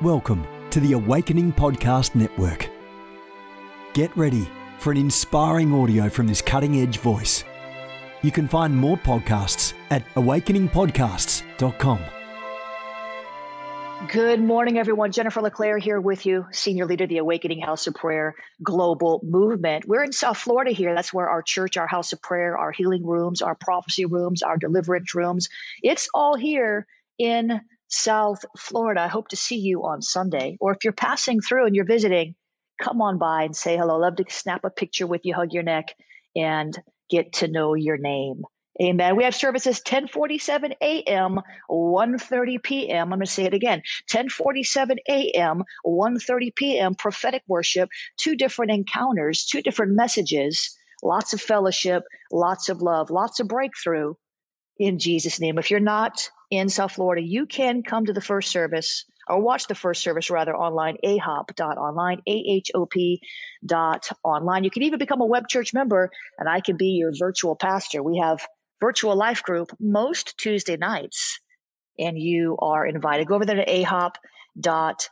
Welcome to the Awakening Podcast Network. Get ready for an inspiring audio from this cutting-edge voice. You can find more podcasts at awakeningpodcasts.com. Good morning, everyone. Jennifer LeClaire here with you, Senior Leader of the Awakening House of Prayer Global Movement. We're in South Florida here. That's where our church, our house of prayer, our healing rooms, our prophecy rooms, our deliverance rooms, it's all here in South Florida. I hope to see you on Sunday. Or if you're passing through and you're visiting, come on by and say hello. Love to snap a picture with you, hug your neck, and get to know your name. Amen. We have services 10:47 a.m., 1:30 p.m. I'm going to say it again. 10:47 a.m., 1:30 p.m. prophetic worship, two different encounters, two different messages, lots of fellowship, lots of love, lots of breakthrough in Jesus' name. If you're not in South Florida, you can come to the first service or watch the first service rather online, ahop.online, ahop.online. You can even become a web church member and I can be your virtual pastor. We have virtual life group most Tuesday nights and you are invited. Go over there to ahop.online.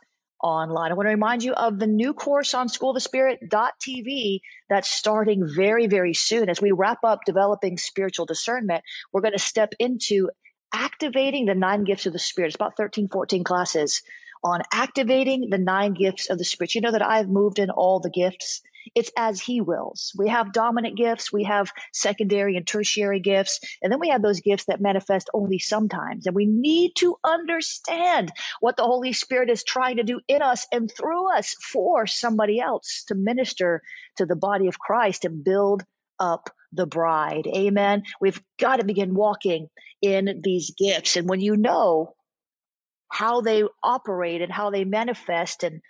I want to remind you of the new course on SchoolOfTheSpirit.tv that's starting very, very soon. As we wrap up developing spiritual discernment, we're going to step into activating the nine gifts of the Spirit. It's about 13, 14 classes on activating the nine gifts of the Spirit. You know that I've moved in all the gifts. It's as He wills. We have dominant gifts. We have secondary and tertiary gifts. And then we have those gifts that manifest only sometimes. And we need to understand what the Holy Spirit is trying to do in us and through us for somebody else to minister to the body of Christ and build up the bride. Amen. We've got to begin walking in these gifts. And when you know how they operate and how they manifest and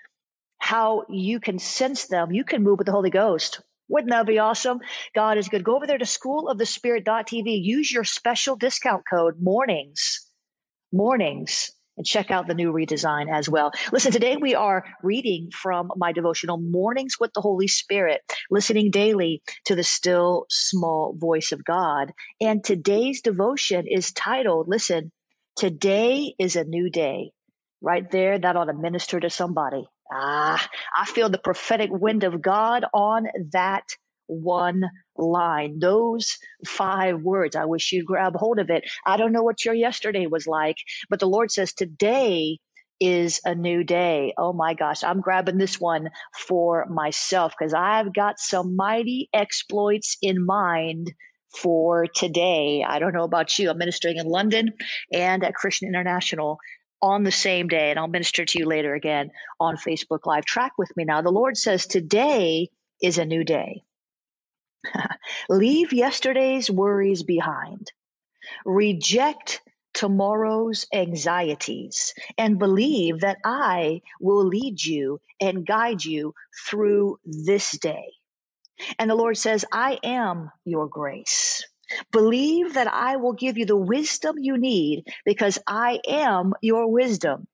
how you can sense them, you can move with the Holy Ghost. Wouldn't that be awesome? God is good. Go over there to schoolofthespirit.tv. Use your special discount code, mornings, and check out the new redesign as well. Listen, today we are reading from my devotional, Mornings with the Holy Spirit, listening daily to the still small voice of God. And today's devotion is titled, listen, Today is a New Day. Right there, that ought to minister to somebody. I feel the prophetic wind of God on that one line, those five words. I wish you'd grab hold of it. I don't know what your yesterday was like, but the Lord says today is a new day. Oh my gosh, I'm grabbing this one for myself because I've got some mighty exploits in mind for today. I don't know about you. I'm ministering in London and at Christian International on the same day, and I'll minister to you later again on Facebook Live. Track with me now. The Lord says today is a new day. Leave yesterday's worries behind. Reject tomorrow's anxieties and believe that I will lead you and guide you through this day. And the Lord says, I am your grace. Believe that I will give you the wisdom you need because I am your wisdom.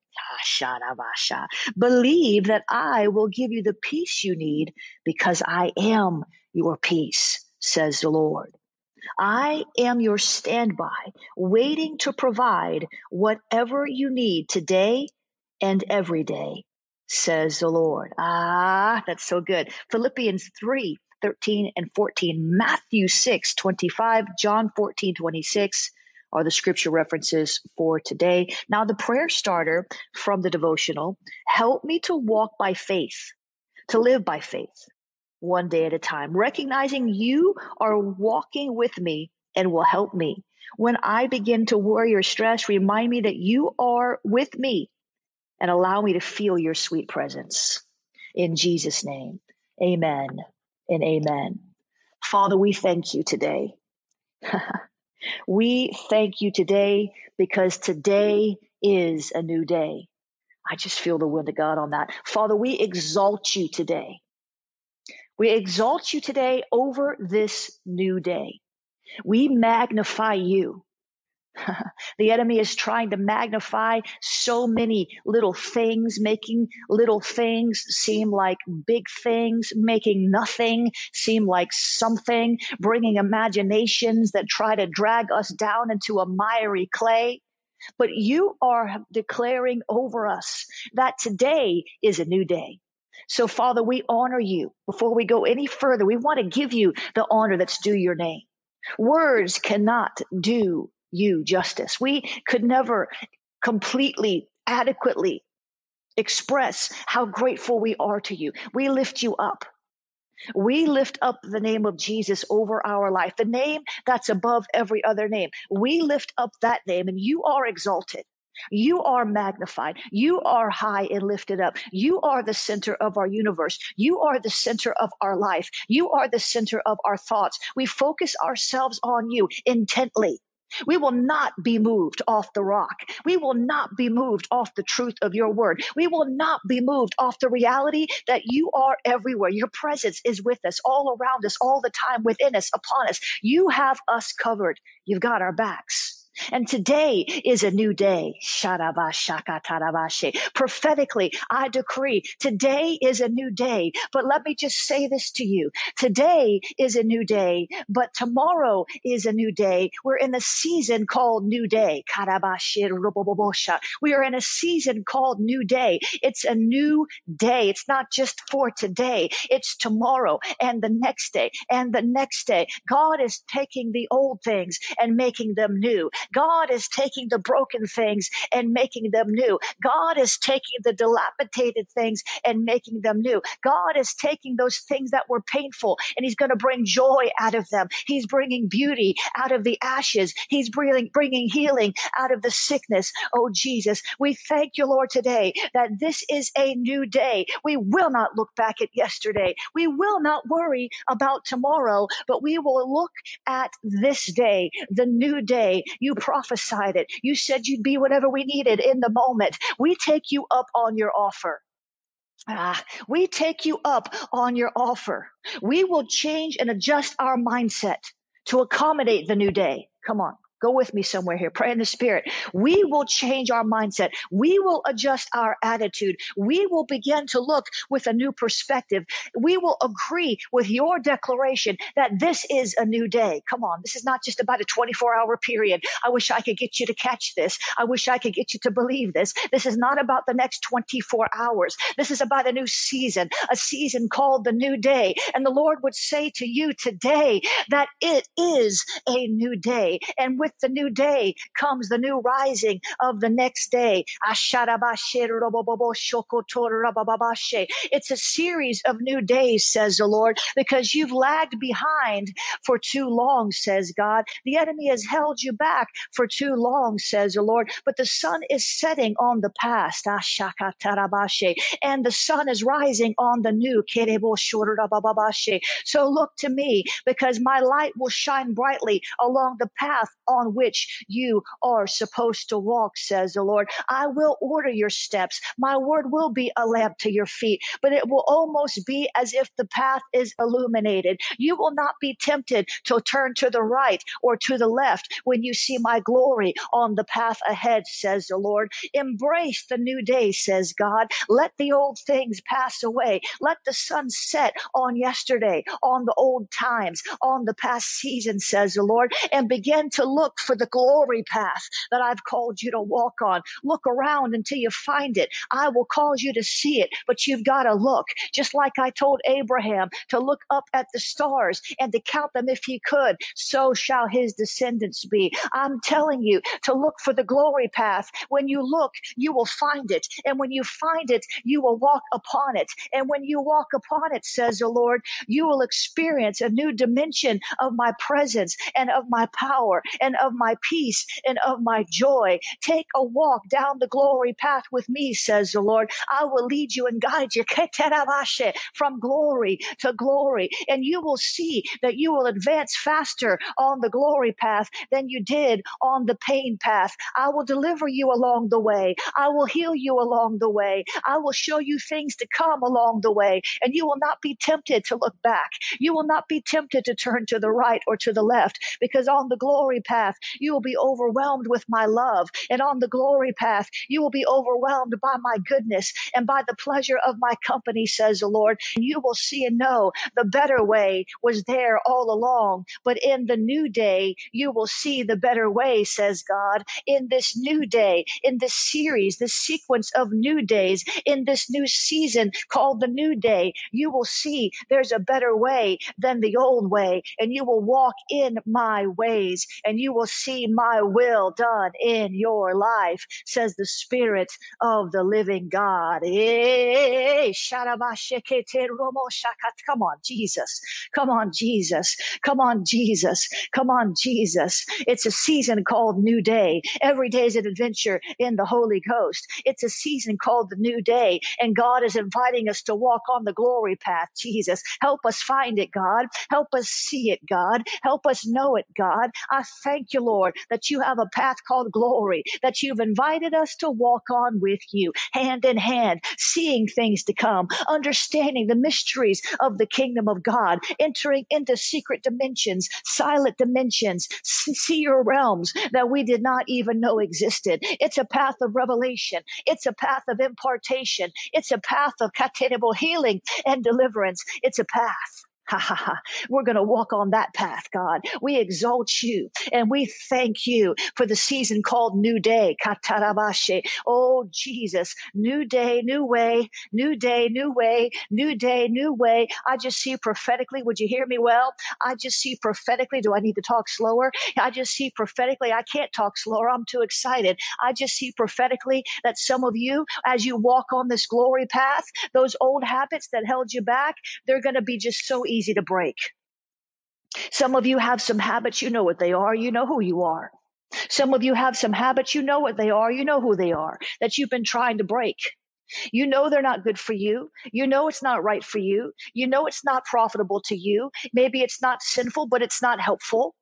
Believe that I will give you the peace you need because I am your peace, says the Lord. I am your standby, waiting to provide whatever you need today and every day, says the Lord. That's so good. Philippians 3:13 and 14, Matthew 6:25, John 14:26 are the scripture references for today. Now the prayer starter from the devotional, help me to walk by faith, to live by faith. One day at a time, recognizing you are walking with me and will help me. When I begin to worry or stress, remind me that you are with me and allow me to feel your sweet presence. In Jesus' name, amen and amen. Father, we thank you today. We thank you today because today is a new day. I just feel the wind of God on that. Father, we exalt you today. We exalt you today over this new day. We magnify you. The enemy is trying to magnify so many little things, making little things seem like big things, making nothing seem like something, bringing imaginations that try to drag us down into a miry clay. But you are declaring over us that today is a new day. So, Father, we honor you. Before we go any further, we want to give you the honor that's due your name. Words cannot do you justice. We could never completely, adequately express how grateful we are to you. We lift you up. We lift up the name of Jesus over our life, the name that's above every other name. We lift up that name, and you are exalted. You are magnified. You are high and lifted up. You are the center of our universe. You are the center of our life. You are the center of our thoughts. We focus ourselves on you intently. We will not be moved off the rock. We will not be moved off the truth of your word. We will not be moved off the reality that you are everywhere. Your presence is with us, all around us, all the time, within us, upon us. You have us covered. You've got our backs. And today is a new day. Prophetically, I decree today is a new day. But let me just say this to you. Today is a new day, but tomorrow is a new day. We're in a season called New Day. We are in a season called New Day. It's a new day. It's not just for today. It's tomorrow and the next day and the next day. God is taking the old things and making them new. God is taking the broken things and making them new. God is taking the dilapidated things and making them new. God is taking those things that were painful, and he's going to bring joy out of them. He's bringing beauty out of the ashes. He's bringing healing out of the sickness. Oh, Jesus, we thank you, Lord, today that this is a new day. We will not look back at yesterday. We will not worry about tomorrow, but we will look at this day, the new day. You prophesied it. You said you'd be whatever we needed in the moment. We take you up on your offer. We take you up on your offer. We will change and adjust our mindset to accommodate the new day. Come on. Go with me somewhere here. Pray in the Spirit. We will change our mindset. We will adjust our attitude. We will begin to look with a new perspective. We will agree with your declaration that this is a new day. Come on. This is not just about a 24-hour period. I wish I could get you to catch this. I wish I could get you to believe this. This is not about the next 24 hours. This is about a new season, a season called the new day. And the Lord would say to you today that it is a new day. And with the new day comes the new rising of the next day. It's a series of new days, says the Lord, because you've lagged behind for too long, says God. The enemy has held you back for too long, says the Lord, but the sun is setting on the past, and the sun is rising on the new. So look to me, because my light will shine brightly along the path on which you are supposed to walk, says the Lord. I will order your steps. My word will be a lamp to your feet, but it will almost be as if the path is illuminated. You will not be tempted to turn to the right or to the left when you see my glory on the path ahead, says the Lord. Embrace the new day, says God. Let the old things pass away. Let the sun set on yesterday, on the old times, on the past season, says the Lord, and begin to look for the glory path that I've called you to walk on. Look around until you find it. I will cause you to see it, but you've got to look. Just like I told Abraham to look up at the stars and to count them if he could, so shall his descendants be. I'm telling you to look for the glory path. When you look, you will find it. And when you find it, you will walk upon it. And when you walk upon it, says the Lord, you will experience a new dimension of my presence and of my power and of my peace and of my joy. Take a walk down the glory path with me, says the Lord. I will lead you and guide you from glory to glory. And you will see that you will advance faster on the glory path than you did on the pain path. I will deliver you along the way. I will heal you along the way. I will show you things to come along the way. And you will not be tempted to look back. You will not be tempted to turn to the right or to the left, because on the glory path, path, you will be overwhelmed with my love. And on the glory path, you will be overwhelmed by my goodness and by the pleasure of my company, says the Lord. And you will see and know the better way was there all along. But in the new day, you will see the better way, says God. In this new day, in this series, this sequence of new days, in this new season called the new day, you will see there's a better way than the old way, and you will walk in my ways, and you will see my will done in your life, says the Spirit of the living God. Come on, Jesus. Come on, Jesus. Come on, Jesus. Come on, Jesus. It's a season called New Day. Every day is an adventure in the Holy Ghost. It's a season called the New Day, and God is inviting us to walk on the glory path, Jesus. Help us find it, God. Help us see it, God. Help us know it, God. I thank you, Lord, that you have a path called glory, that you've invited us to walk on with you, hand in hand, seeing things to come, understanding the mysteries of the kingdom of God, entering into secret dimensions, silent dimensions, seer realms that we did not even know existed. It's a path of revelation. It's a path of impartation. It's a path of catenable healing and deliverance. It's a path. Ha ha ha. We're going to walk on that path, God. We exalt you and we thank you for the season called New Day. Katarabashe. Oh, Jesus. New day, new way, new day, new way, new day, new way. I just see prophetically. Would you hear me well? I just see prophetically. Do I need to talk slower? I just see prophetically. I can't talk slower. I'm too excited. I just see prophetically that some of you, as you walk on this glory path, those old habits that held you back, they're going to be just so easy to break. Some of you have some habits, you know what they are, you know who you are. Some of you have some habits, you know what they are, you know who they are, that you've been trying to break. You know they're not good for you. You know it's not right for you. You know it's not profitable to you. Maybe it's not sinful, but it's not helpful.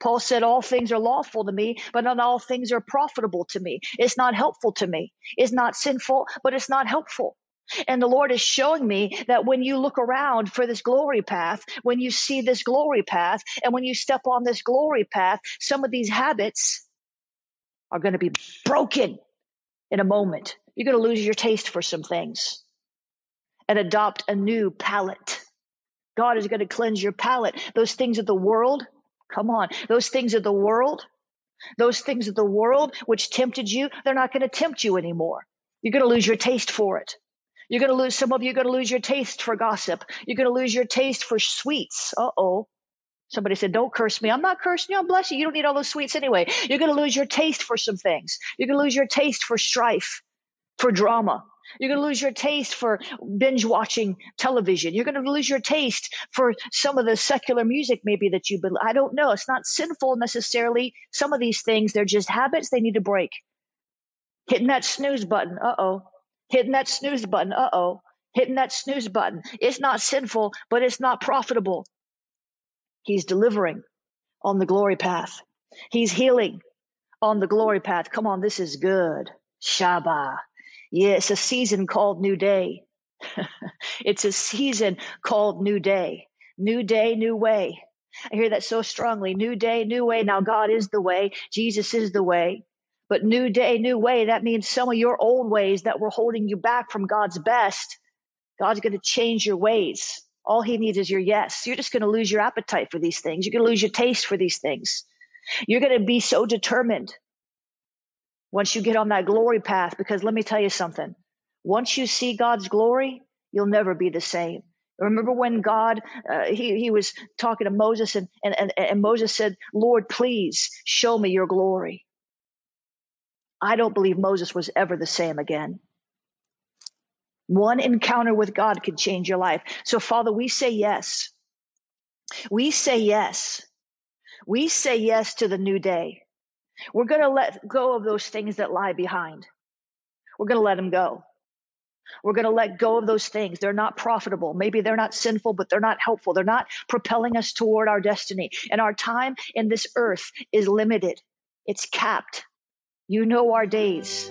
Paul said, all things are lawful to me, but not all things are profitable to me. It's not helpful to me. It's not sinful, but it's not helpful. And the Lord is showing me that when you look around for this glory path, when you see this glory path, and when you step on this glory path, some of these habits are going to be broken in a moment. You're going to lose your taste for some things and adopt a new palate. God is going to cleanse your palate. Those things of the world, come on, those things of the world, those things of the world which tempted you, they're not going to tempt you anymore. You're going to lose your taste for it. You're going to lose, some of you are going to lose your taste for gossip. You're going to lose your taste for sweets. Uh-oh. Somebody said, don't curse me. I'm not cursing you. I'm blessing you. You don't need all those sweets anyway. You're going to lose your taste for some things. You're going to lose your taste for strife, for drama. You're going to lose your taste for binge watching television. You're going to lose your taste for some of the secular music maybe that you've been, I don't know. It's not sinful necessarily. Some of these things, they're just habits they need to break. Hitting that snooze button. Uh-oh. Hitting that snooze button. Uh-oh. Hitting that snooze button. It's not sinful, but it's not profitable. He's delivering on the glory path. He's healing on the glory path. Come on, this is good. Shabbat. Yeah, it's a season called New Day. It's a season called New Day. New day, new way. I hear that so strongly. New day, new way. Now God is the way. Jesus is the way. But new day, new way, that means some of your old ways that were holding you back from God's best, God's going to change your ways. All he needs is your yes. You're just going to lose your appetite for these things. You're going to lose your taste for these things. You're going to be so determined once you get on that glory path, because let me tell you something. Once you see God's glory, you'll never be the same. Remember when God, he was talking to Moses and Moses said, Lord, please show me your glory. I don't believe Moses was ever the same again. One encounter with God could change your life. So, Father, we say yes. We say yes. We say yes to the new day. We're going to let go of those things that lie behind. We're going to let them go. We're going to let go of those things. They're not profitable. Maybe they're not sinful, but they're not helpful. They're not propelling us toward our destiny. And our time in this earth is limited. It's capped. You know our days.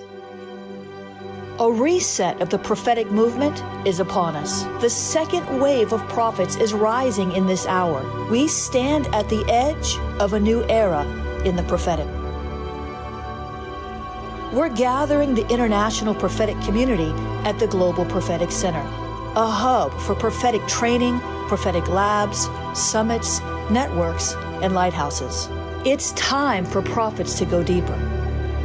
A reset of the prophetic movement is upon us. The second wave of prophets is rising in this hour. We stand at the edge of a new era in the prophetic. We're gathering the international prophetic community at the Global Prophetic Center, a hub for prophetic training, prophetic labs, summits, networks, and lighthouses. It's time for prophets to go deeper.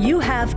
You have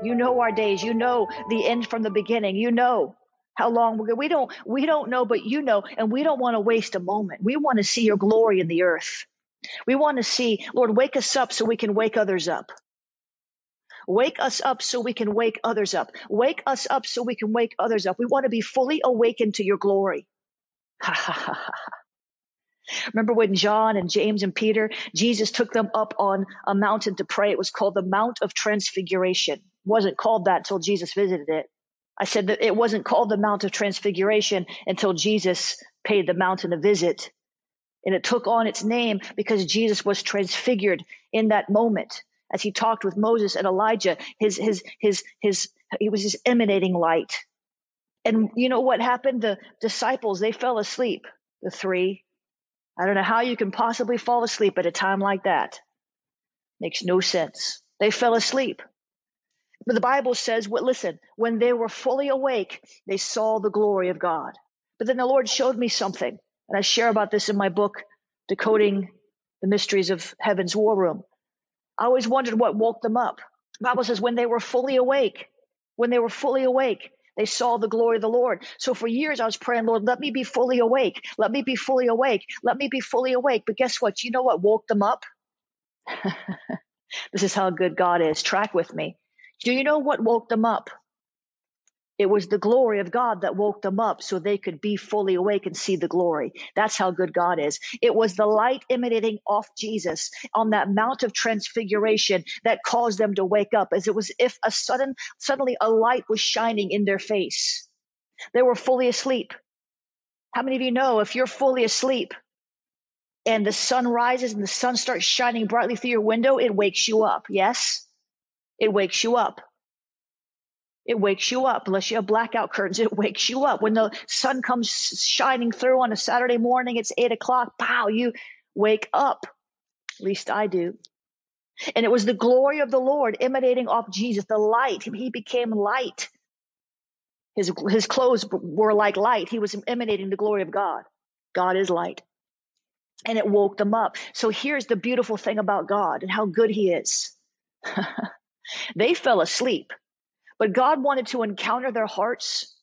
You know our days. You know the end from the beginning. You know how long we don't know, but you know, and we don't want to waste a moment. We want to see your glory in the earth. We want to see, Lord, wake us up so we can wake others up. Wake us up so we can wake others up. Wake us up so we can wake others up. We want to be fully awakened to your glory. Remember when John and James and Peter, Jesus took them up on a mountain to pray. It was called the Mount of Transfiguration. It wasn't called that until Jesus visited it. I said that it wasn't called the Mount of Transfiguration until Jesus paid the mountain a visit. And it took on its name because Jesus was transfigured in that moment. As he talked with Moses and Elijah, he was just emanating light. And you know what happened? The disciples, they fell asleep, the three. I don't know how you can possibly fall asleep at a time like that. Makes no sense. They fell asleep. But the Bible says, well, listen, when they were fully awake, they saw the glory of God. But then the Lord showed me something, and I share about this in my book, Decoding the Mysteries of Heaven's War Room. I always wondered what woke them up. The Bible says when they were fully awake, they saw the glory of the Lord. So for years I was praying, Lord, let me be fully awake. Let me be fully awake. Let me be fully awake. But guess what? You know what woke them up? This is how good God is. Track with me. Do you know what woke them up? It was the glory of God that woke them up so they could be fully awake and see the glory. That's how good God is. It was the light emanating off Jesus on that Mount of Transfiguration that caused them to wake up, as it was if a suddenly a light was shining in their face. They were fully asleep. How many of you know if you're fully asleep and the sun rises and the sun starts shining brightly through your window, it wakes you up? Yes, it wakes you up. It wakes you up. Unless you have blackout curtains, it wakes you up. When the sun comes shining through on a Saturday morning, it's 8 o'clock, pow, you wake up. At least I do. And it was the glory of the Lord emanating off Jesus, the light. He became light. His clothes were like light. He was emanating the glory of God. God is light. And it woke them up. So here's the beautiful thing about God and how good he is. They fell asleep. But God wanted to encounter their hearts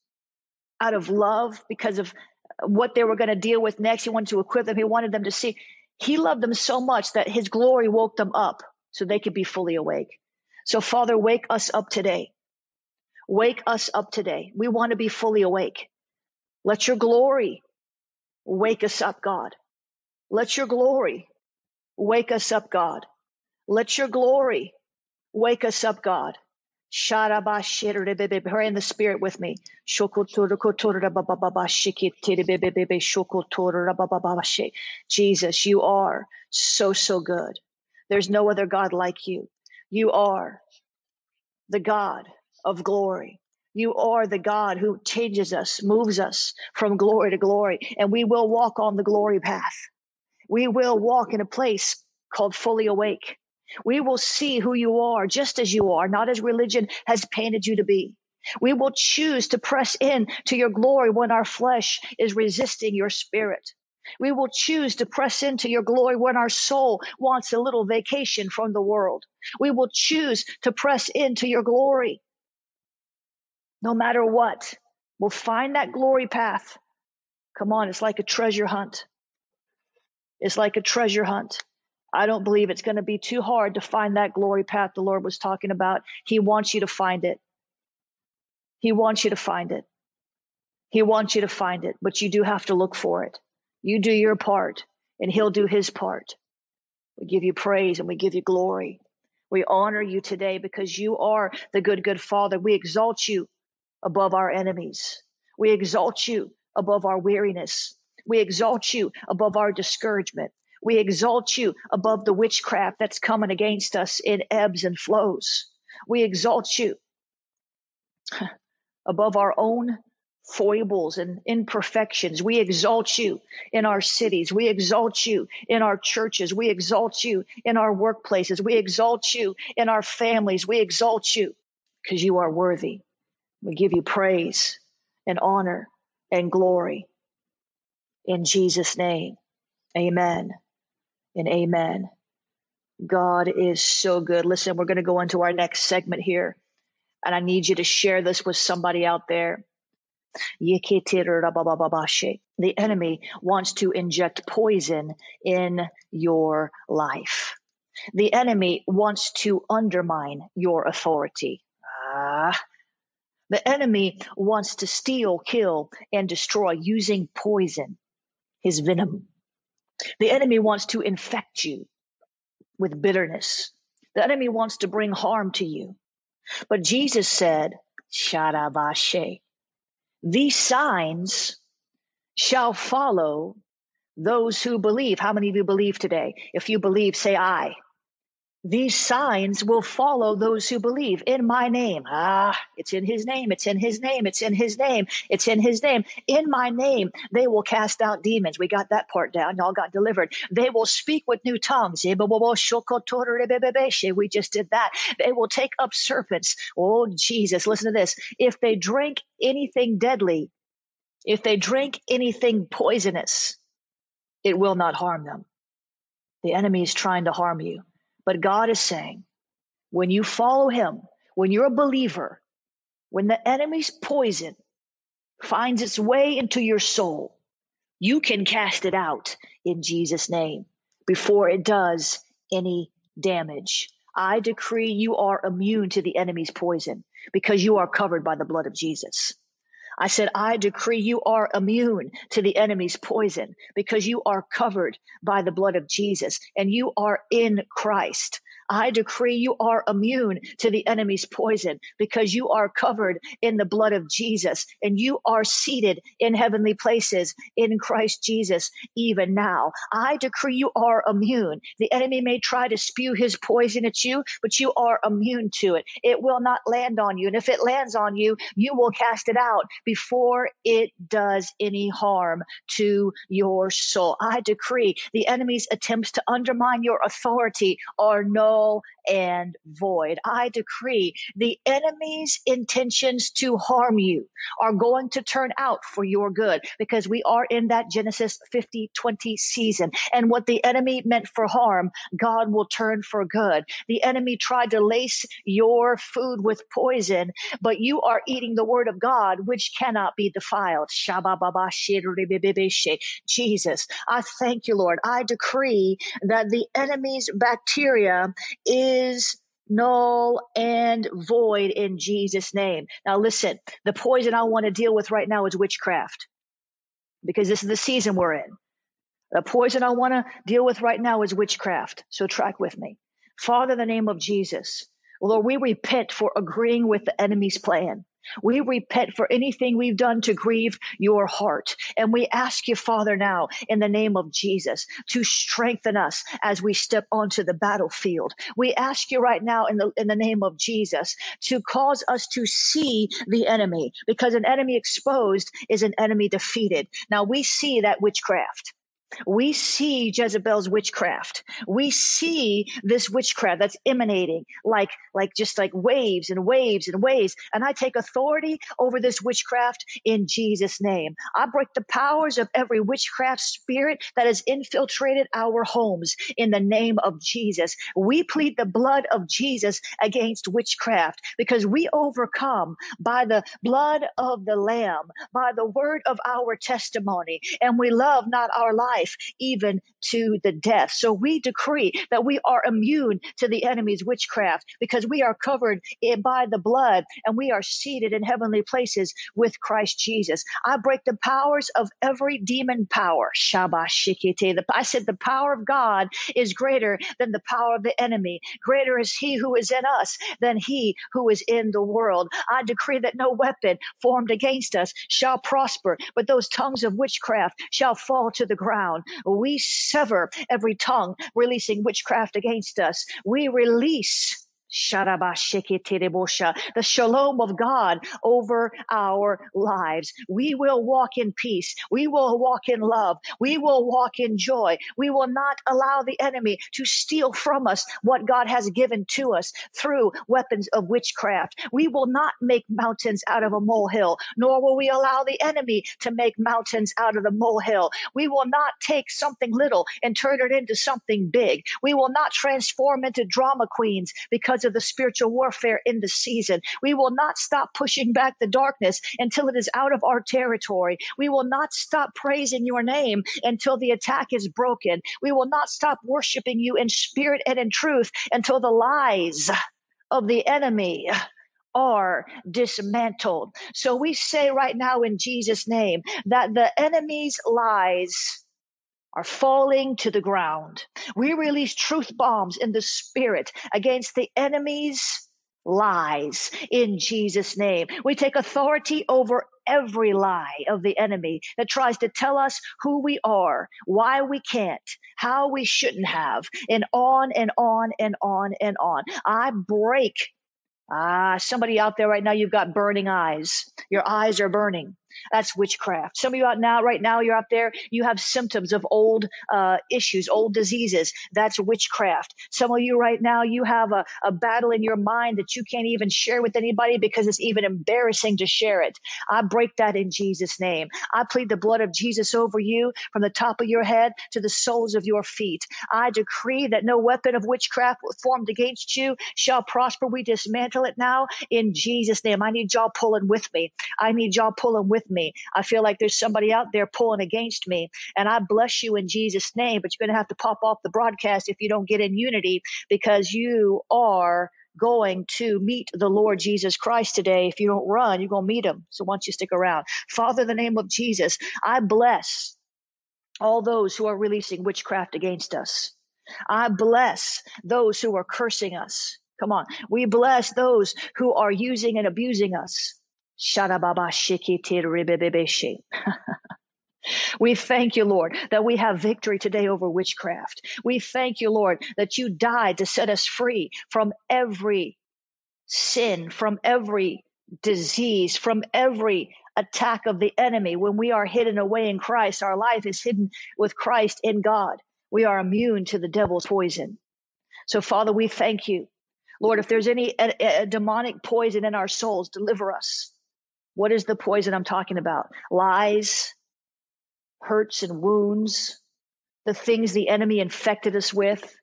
out of love because of what they were going to deal with next. He wanted to equip them. He wanted them to see. He loved them so much that his glory woke them up so they could be fully awake. So, Father, wake us up today. Wake us up today. We want to be fully awake. Let your glory Wake us up, God. Let your glory wake us up, God. Let your glory wake us up, God. Pray in the spirit with me. Jesus, you are so, so good. There's no other God like you. You are the God of glory. You are the God who changes us, moves us from glory to glory, and we will walk on the glory path. We will walk in a place called fully awake. We will see who you are just as you are, not as religion has painted you to be. We will choose to press in to your glory when our flesh is resisting your spirit. We will choose to press into your glory when our soul wants a little vacation from the world. We will choose to press into your glory. No matter what, we'll find that glory path. Come on, it's like a treasure hunt. It's like a treasure hunt. I don't believe it's going to be too hard to find that glory path the Lord was talking about. He wants you to find it. He wants you to find it. He wants you to find it, but you do have to look for it. You do your part, and he'll do his part. We give you praise and we give you glory. We honor you today because you are the good, good Father. We exalt you above our enemies. We exalt you above our weariness. We exalt you above our discouragement. We exalt you above the witchcraft that's coming against us in ebbs and flows. We exalt you above our own foibles and imperfections. We exalt you in our cities. We exalt you in our churches. We exalt you in our workplaces. We exalt you in our families. We exalt you because you are worthy. We give you praise and honor and glory. In Jesus' name, amen and amen. God is so good. Listen, we're going to go into our next segment here, and I need you to share this with somebody out there. The enemy wants to inject poison in your life. The enemy wants to undermine your authority. The enemy wants to steal, kill, and destroy using poison, his venom. The enemy wants to infect you with bitterness. The enemy wants to bring harm to you. But Jesus said, Shadabashe, these signs shall follow those who believe. How many of you believe today? If you believe, say I. These signs will follow those who believe in my name. It's in his name. It's in his name. It's in his name. It's in his name. In my name, they will cast out demons. We got that part down. Y'all got delivered. They will speak with new tongues. We just did that. They will take up serpents. Oh, Jesus, listen to this. If they drink anything deadly, if they drink anything poisonous, it will not harm them. The enemy is trying to harm you. But God is saying, when you follow him, when you're a believer, when the enemy's poison finds its way into your soul, you can cast it out in Jesus' name before it does any damage. I decree you are immune to the enemy's poison because you are covered by the blood of Jesus. I said, I decree you are immune to the enemy's poison because you are covered by the blood of Jesus and you are in Christ. I decree you are immune to the enemy's poison because you are covered in the blood of Jesus and you are seated in heavenly places in Christ Jesus even now. I decree you are immune. The enemy may try to spew his poison at you, but you are immune to it. It will not land on you. And if it lands on you, you will cast it out before it does any harm to your soul. I decree the enemy's attempts to undermine your authority are no and void. I decree the enemy's intentions to harm you are going to turn out for your good because we are in that Genesis 50:20 season. And what the enemy meant for harm, God will turn for good. The enemy tried to lace your food with poison, but you are eating the word of God, which cannot be defiled. Jesus, I thank you, Lord. I decree that the enemy's bacteria is null and void in Jesus' name. Now listen, the poison I want to deal with right now is witchcraft. because this is the season we're in. The poison I want to deal with right now is witchcraft. So track with me. Father, in the name of Jesus, Lord, we repent for agreeing with the enemy's plan. We repent for anything we've done to grieve your heart. And we ask you, Father, now in the name of Jesus, to strengthen us as we step onto the battlefield. We ask you right now in the name of Jesus to cause us to see the enemy, because an enemy exposed is an enemy defeated. Now we see that witchcraft. We see Jezebel's witchcraft. We see this witchcraft that's emanating like waves and waves and waves. And I take authority over this witchcraft in Jesus' name. I break the powers of every witchcraft spirit that has infiltrated our homes in the name of Jesus. We plead the blood of Jesus against witchcraft, because we overcome by the blood of the Lamb, by the word of our testimony, and we love not our life, even to the death. So we decree that we are immune to the enemy's witchcraft, because we are covered by the blood and we are seated in heavenly places with Christ Jesus. I break the powers of every demon power. I said the power of God is greater than the power of the enemy. Greater is he who is in us than he who is in the world. I decree that no weapon formed against us shall prosper, but those tongues of witchcraft shall fall to the ground. We sever every tongue releasing witchcraft against us. We release the shalom of God over our lives. We will walk in peace. We will walk in love. We will walk in joy. We will not allow the enemy to steal from us what God has given to us through weapons of witchcraft. We will not make mountains out of a molehill, nor will we allow the enemy to make mountains out of the molehill. We will not take something little and turn it into something big. We will not transform into drama queens because of the spiritual warfare in the season. We will not stop pushing back the darkness until it is out of our territory. We will not stop praising your name until the attack is broken. We will not stop worshiping you in spirit and in truth until the lies of the enemy are dismantled. So we say right now in Jesus' name that the enemy's lies are falling to the ground. We release truth bombs in the spirit against the enemy's lies in Jesus' name. We take authority over every lie of the enemy that tries to tell us who we are, why we can't, how we shouldn't have, and on and on and on and on. I break. Somebody out there right now, you've got burning eyes. Your eyes are burning. That's witchcraft. Some of you out now, right now, you're out there, you have symptoms of old issues, old diseases. That's witchcraft. Some of you right now, you have a battle in your mind that you can't even share with anybody because it's even embarrassing to share it. I break that in Jesus' name. I plead the blood of Jesus over you from the top of your head to the soles of your feet. I decree that no weapon of witchcraft formed against you shall prosper. We dismantle it now in Jesus' name. I need y'all pulling with me. I need y'all pulling with me. I feel like there's somebody out there pulling against me, and I bless you in Jesus' name, but you're going to have to pop off the broadcast if you don't get in unity, because you are going to meet the Lord Jesus Christ today. If you don't run, you're going to meet him. So why don't you stick around? Father, in the name of Jesus, I bless all those who are releasing witchcraft against us. I bless those who are cursing us. Come on. We bless those who are using and abusing us. We thank you, Lord, that we have victory today over witchcraft. We thank you, Lord, that you died to set us free from every sin, from every disease, from every attack of the enemy. When we are hidden away in Christ, our life is hidden with Christ in God. We are immune to the devil's poison. So, Father, we thank you. Lord, if there's any demonic poison in our souls, deliver us. What is the poison I'm talking about? Lies, hurts and wounds, the things the enemy infected us with,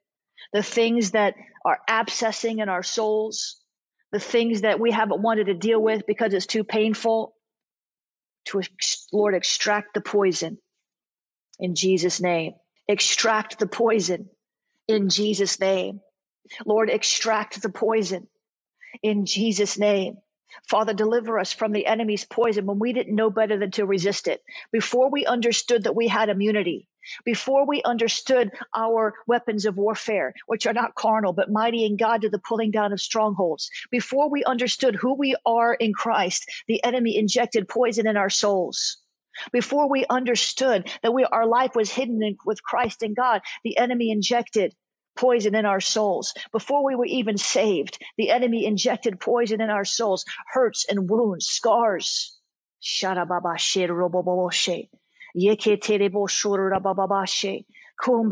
the things that are abscessing in our souls, the things that we haven't wanted to deal with because it's too painful. Lord, extract the poison in Jesus' name. Extract the poison in Jesus' name. Lord, extract the poison in Jesus' name. Father, deliver us from the enemy's poison when we didn't know better than to resist it. Before we understood that we had immunity, before we understood our weapons of warfare, which are not carnal, but mighty in God to the pulling down of strongholds, before we understood who we are in Christ, the enemy injected poison in our souls. Before we understood that our life was hidden with Christ in God, the enemy injected poison in our souls. Before we were even saved, the enemy injected poison in our souls, hurts and wounds, scars. I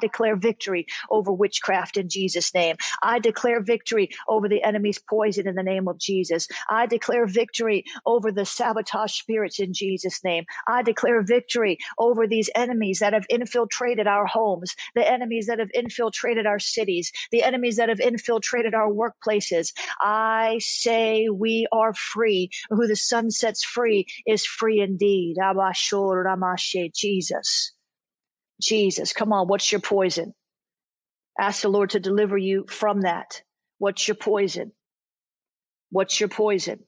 declare victory over witchcraft in Jesus' name. I declare victory over the enemy's poison in the name of Jesus. I declare victory over the sabotage spirits in Jesus' name. I declare victory over these enemies that have infiltrated our homes, the enemies that have infiltrated our cities, the enemies that have infiltrated our workplaces. I say we are free. Who the sun sets free is free indeed. Jesus. Jesus, come on, what's your poison? Ask the Lord to deliver you from that. What's your poison? What's your poison?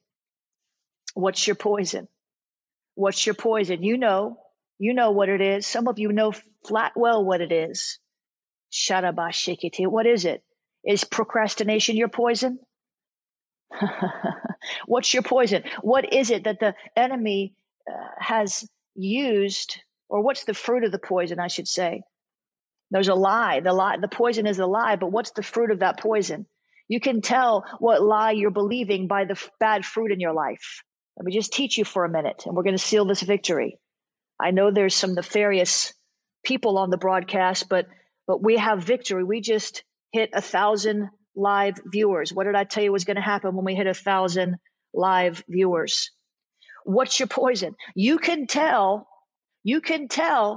What's your poison? What's your poison? You know what it is. Some of you know flat well what it is. What is it? Is procrastination your poison? What's your poison? What is it that the enemy has used, or what's the fruit of the poison, I should say? There's a lie. The poison is a lie, but what's the fruit of that poison? You can tell what lie you're believing by the bad fruit in your life. Let me just teach you for a minute, and we're going to seal this victory. I know there's some nefarious people on the broadcast, but we have victory. We just hit 1,000 live viewers. What did I tell you was going to happen when we hit 1,000 live viewers? What's your poison? You can tell the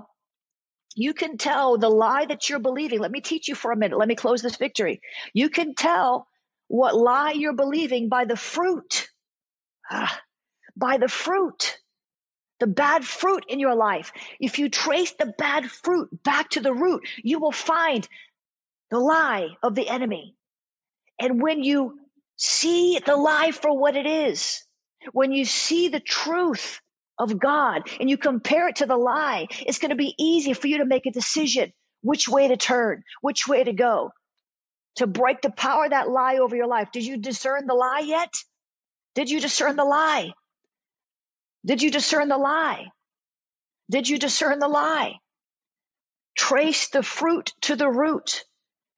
lie that you're believing. Let me teach you for a minute. Let me close this victory. You can tell what lie you're believing by the fruit. By the fruit. The bad fruit in your life. If you trace the bad fruit back to the root, you will find the lie of the enemy. And when you see the lie for what it is, when you see the truth of God and you compare it to the lie, it's going to be easy for you to make a decision which way to turn, which way to go, to break the power of that lie over your life. Did you discern the lie yet? Did you discern the lie? Did you discern the lie? Did you discern the lie? Trace the fruit to the root.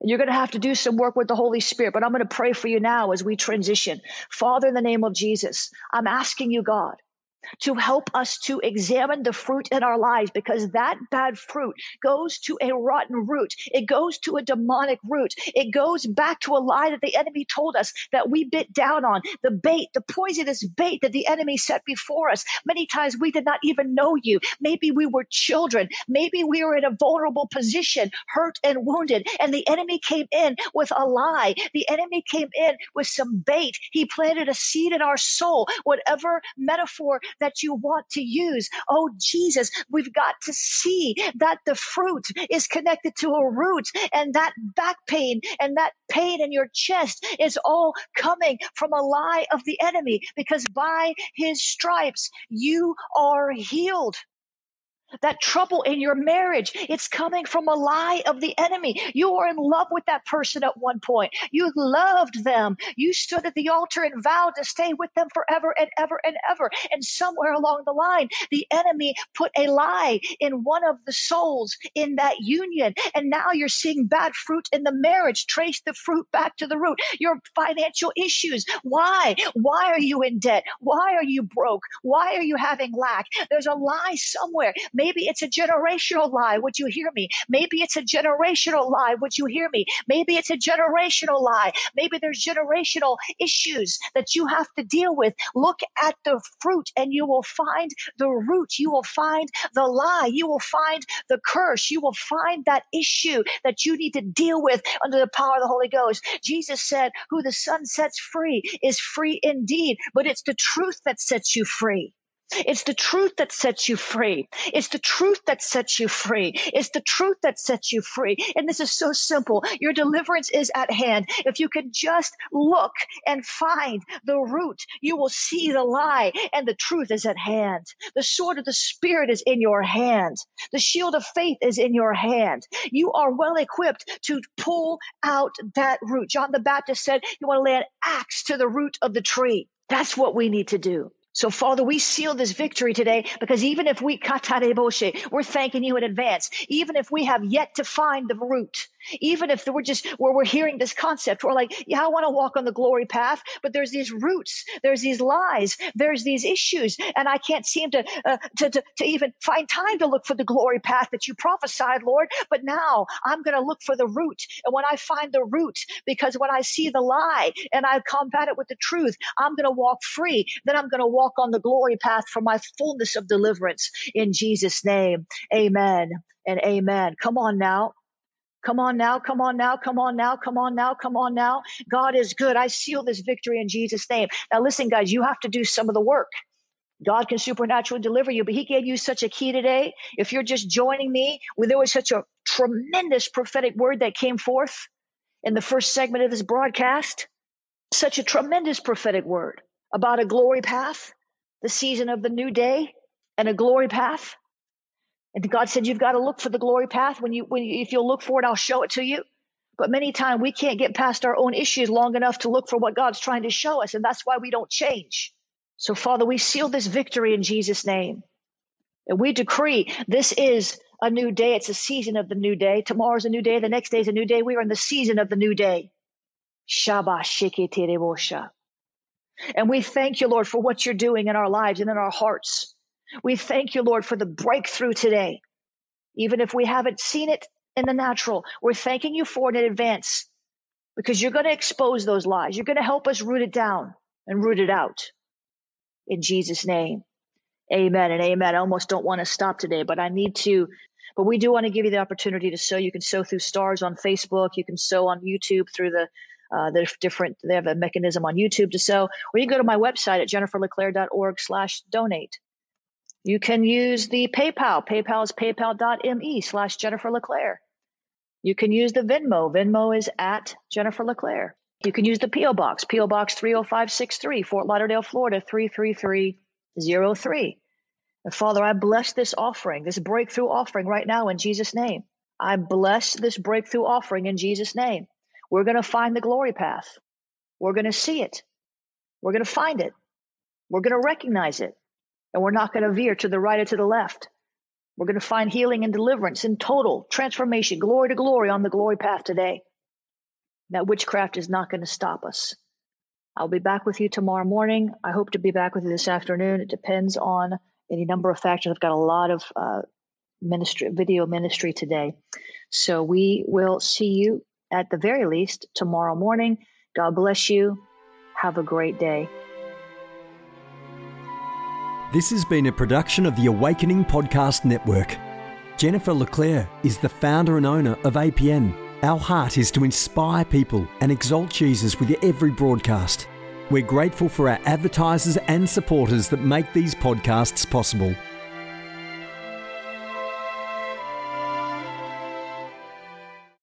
You're going to have to do some work with the Holy Spirit, but I'm going to pray for you now as we transition. Father, in the name of Jesus, I'm asking you, God, to help us to examine the fruit in our lives, because that bad fruit goes to a rotten root. It goes to a demonic root. It goes back to a lie that the enemy told us that we bit down on, the bait, the poisonous bait that the enemy set before us. Many times we did not even know you. Maybe we were children. Maybe we were in a vulnerable position, hurt and wounded, and the enemy came in with a lie. The enemy came in with some bait. He planted a seed in our soul, whatever metaphor that you want to use. Oh, Jesus, we've got to see that the fruit is connected to a root, and that back pain and that pain in your chest is all coming from a lie of the enemy, because by his stripes you are healed. That trouble in your marriage, it's coming from a lie of the enemy. You were in love with that person at one point. You loved them. You stood at the altar and vowed to stay with them forever and ever and ever. And somewhere along the line, the enemy put a lie in one of the souls in that union. And now you're seeing bad fruit in the marriage. Trace the fruit back to the root. Your financial issues. Why? Why are you in debt? Why are you broke? Why are you having lack? There's a lie somewhere. Maybe it's a generational lie. Would you hear me? Maybe it's a generational lie. Would you hear me? Maybe it's a generational lie. Maybe there's generational issues that you have to deal with. Look at the fruit and you will find the root. You will find the lie. You will find the curse. You will find that issue that you need to deal with under the power of the Holy Ghost. Jesus said, who the Son sets free is free indeed, but it's the truth that sets you free. It's the truth that sets you free. It's the truth that sets you free. It's the truth that sets you free. And this is so simple. Your deliverance is at hand. If you can just look and find the root, you will see the lie, and the truth is at hand. The sword of the Spirit is in your hand. The shield of faith is in your hand. You are well equipped to pull out that root. John the Baptist said, you want to lay an axe to the root of the tree. That's what we need to do. So, Father, we seal this victory today, because even if we're thanking you in advance, even if we have yet to find the root, even if we're hearing this concept, we're like, yeah, I want to walk on the glory path, but there's these roots, there's these lies, there's these issues, and I can't seem to even find time to look for the glory path that you prophesied, Lord. But now I'm going to look for the root, and when I find the root, because when I see the lie and I combat it with the truth, I'm going to walk free. Then I'm going to walk on the glory path for my fullness of deliverance, in Jesus' name. Amen and amen. Come on now. Come on now, come on now, come on now, come on now, come on now. God is good. I seal this victory in Jesus' name. Now listen, guys, you have to do some of the work. God can supernaturally deliver you, but he gave you such a key today. If you're just joining me, there was such a tremendous prophetic word that came forth in the first segment of this broadcast. Such a tremendous prophetic word about a glory path, the season of the new day, and a glory path. And God said, you've got to look for the glory path. If you'll look for it, I'll show it to you. But many times we can't get past our own issues long enough to look for what God's trying to show us. And that's why we don't change. So, Father, we seal this victory in Jesus' name. And we decree this is a new day. It's a season of the new day. Tomorrow's a new day. The next day's a new day. We are in the season of the new day. Shabbat sheke terebosha. And we thank you, Lord, for what you're doing in our lives and in our hearts. We thank you, Lord, for the breakthrough today. Even if we haven't seen it in the natural, we're thanking you for it in advance, because you're going to expose those lies. You're going to help us root it down and root it out, in Jesus' name. Amen and amen. I almost don't want to stop today, but I need to. But we do want to give you the opportunity to sow. You can sow through stars on Facebook. You can sow on YouTube through they have a mechanism on YouTube to sow. Or you can go to my website at jenniferleclaire.org/donate. You can use the PayPal. PayPal is paypal.me/Jennifer LeClaire. You can use the Venmo. Venmo is at Jennifer LeClaire. You can use the P.O. Box. P.O. Box 30563, Fort Lauderdale, Florida, 33303. And Father, I bless this offering, this breakthrough offering right now in Jesus' name. I bless this breakthrough offering in Jesus' name. We're going to find the glory path. We're going to see it. We're going to find it. We're going to recognize it. And we're not going to veer to the right or to the left. We're going to find healing and deliverance and total transformation, glory to glory, on the glory path today. That witchcraft is not going to stop us. I'll be back with you tomorrow morning. I hope to be back with you this afternoon. It depends on any number of factors. I've got a lot of video ministry today. So we will see you at the very least tomorrow morning. God bless you. Have a great day. This has been a production of the Awakening Podcast Network. Jennifer LeClaire is the founder and owner of APN. Our heart is to inspire people and exalt Jesus with every broadcast. We're grateful for our advertisers and supporters that make these podcasts possible.